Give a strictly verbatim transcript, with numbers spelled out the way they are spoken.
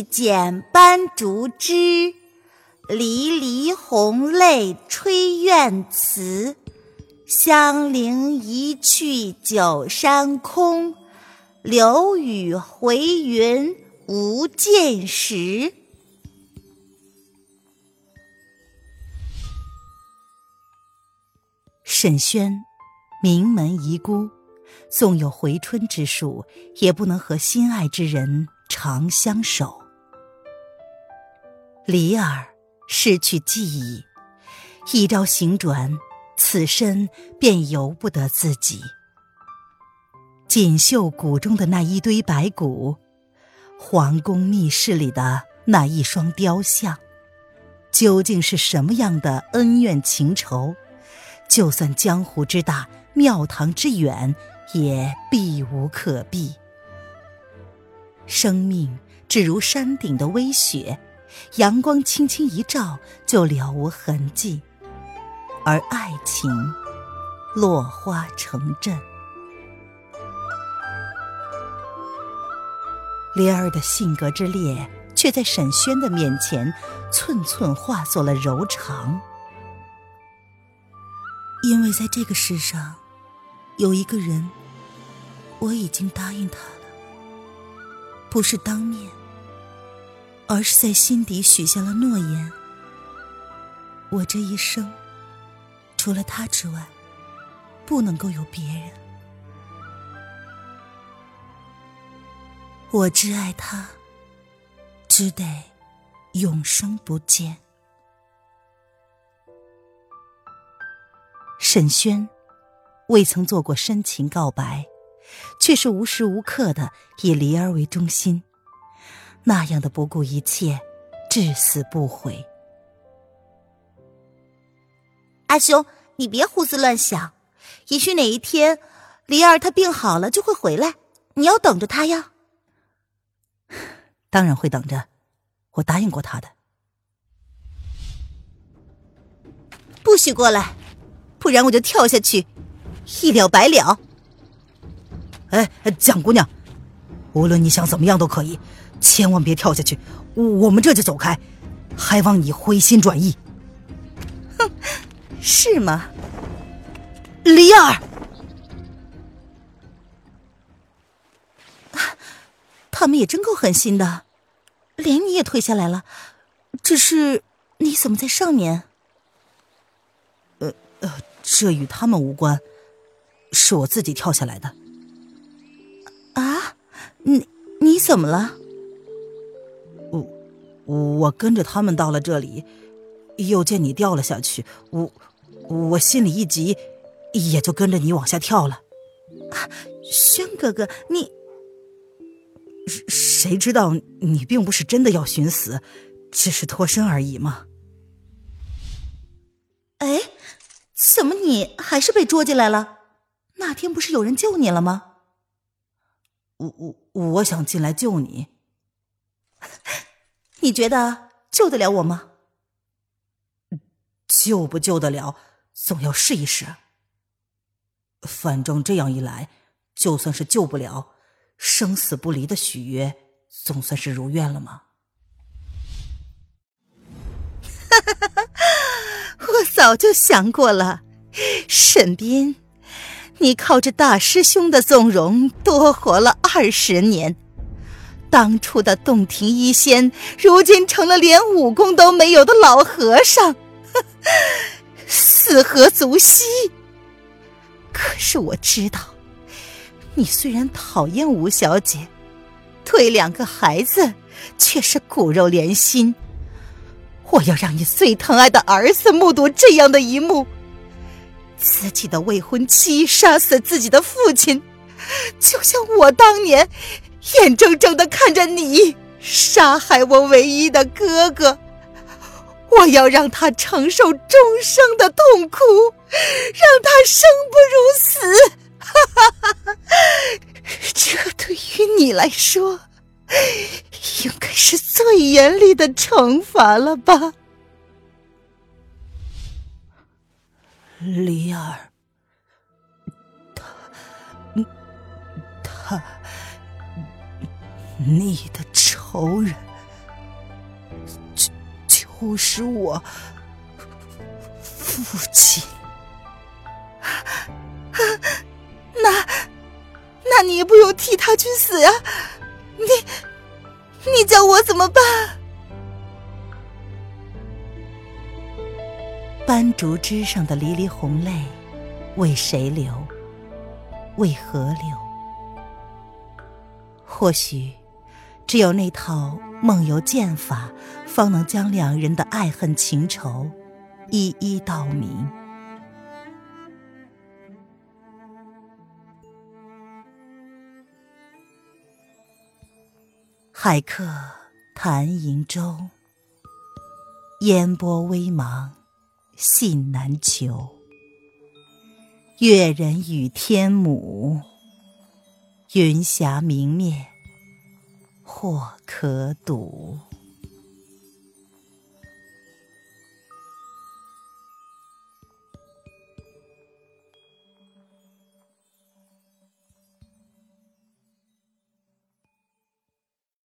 一剪斑竹枝，离离红泪吹怨词。香菱一去九山空，柳雨回云无尽时。沈轩名门遗孤，纵有回春之术，也不能和心爱之人长相守。李耳失去记忆，一朝醒转，此身便由不得自己。锦绣谷中的那一堆白骨，皇宫密室里的那一双雕像，究竟是什么样的恩怨情仇？就算江湖之大，庙堂之远，也避无可避。生命只如山顶的微雪，阳光轻轻一照，就了无痕迹。而爱情落花成阵。莲儿的性格之烈，却在沈轩的面前寸寸化作了柔肠。因为在这个世上有一个人，我已经答应他了，不是当面，而是在心底许下了诺言。我这一生除了他之外，不能够有别人。我挚爱他，只得永生不见。沈轩未曾做过深情告白，却是无时无刻的以梨儿为中心，那样的不顾一切，至死不悔。阿兄，你别胡思乱想，也许哪一天梨儿她病好了就会回来，你要等着她呀。当然会等着，我答应过她的。不许过来，不然我就跳下去，一了百了。哎，蒋姑娘，无论你想怎么样都可以，千万别跳下去，我们这就走开，还望你回心转意。哼，是吗？梨儿，啊，他们也真够狠心的，连你也退下来了，只是你怎么在上面？呃，这与他们无关，是我自己跳下来的。啊，你你怎么了？我我跟着他们到了这里，又见你掉了下去，我我心里一急，也就跟着你往下跳了。啊，轩哥哥，你谁知道你并不是真的要寻死，只是脱身而已嘛。哎。怎么你还是被捉进来了？那天不是有人救你了吗？我我我想进来救你。你觉得救得了我吗？救不救得了，总要试一试。反正这样一来，就算是救不了，生死不离的许约，总算是如愿了吗？哈哈哈哈。我早就想过了，沈斌，你靠着大师兄的纵容多活了二十年，当初的洞庭一仙，如今成了连武功都没有的老和尚，死何足惜。可是我知道，你虽然讨厌吴小姐，对两个孩子却是骨肉连心。我要让你最疼爱的儿子目睹这样的一幕，自己的未婚妻杀死自己的父亲，就像我当年眼睁睁地看着你杀害我唯一的哥哥。我要让他承受终生的痛苦，让他生不如死。哈哈哈哈，这对于你来说应该是最严厉的惩罚了吧。梨儿，他他你的仇人。护使我父亲。那那你也不用替他去死啊，你你叫我怎么办？斑竹枝上的离离红泪为谁流，为何流？或许只有那套梦游剑法方能将两人的爱恨情仇一一道明。海客谈瀛洲，烟波微茫信难求。越人与天母，云霞明灭或可睹。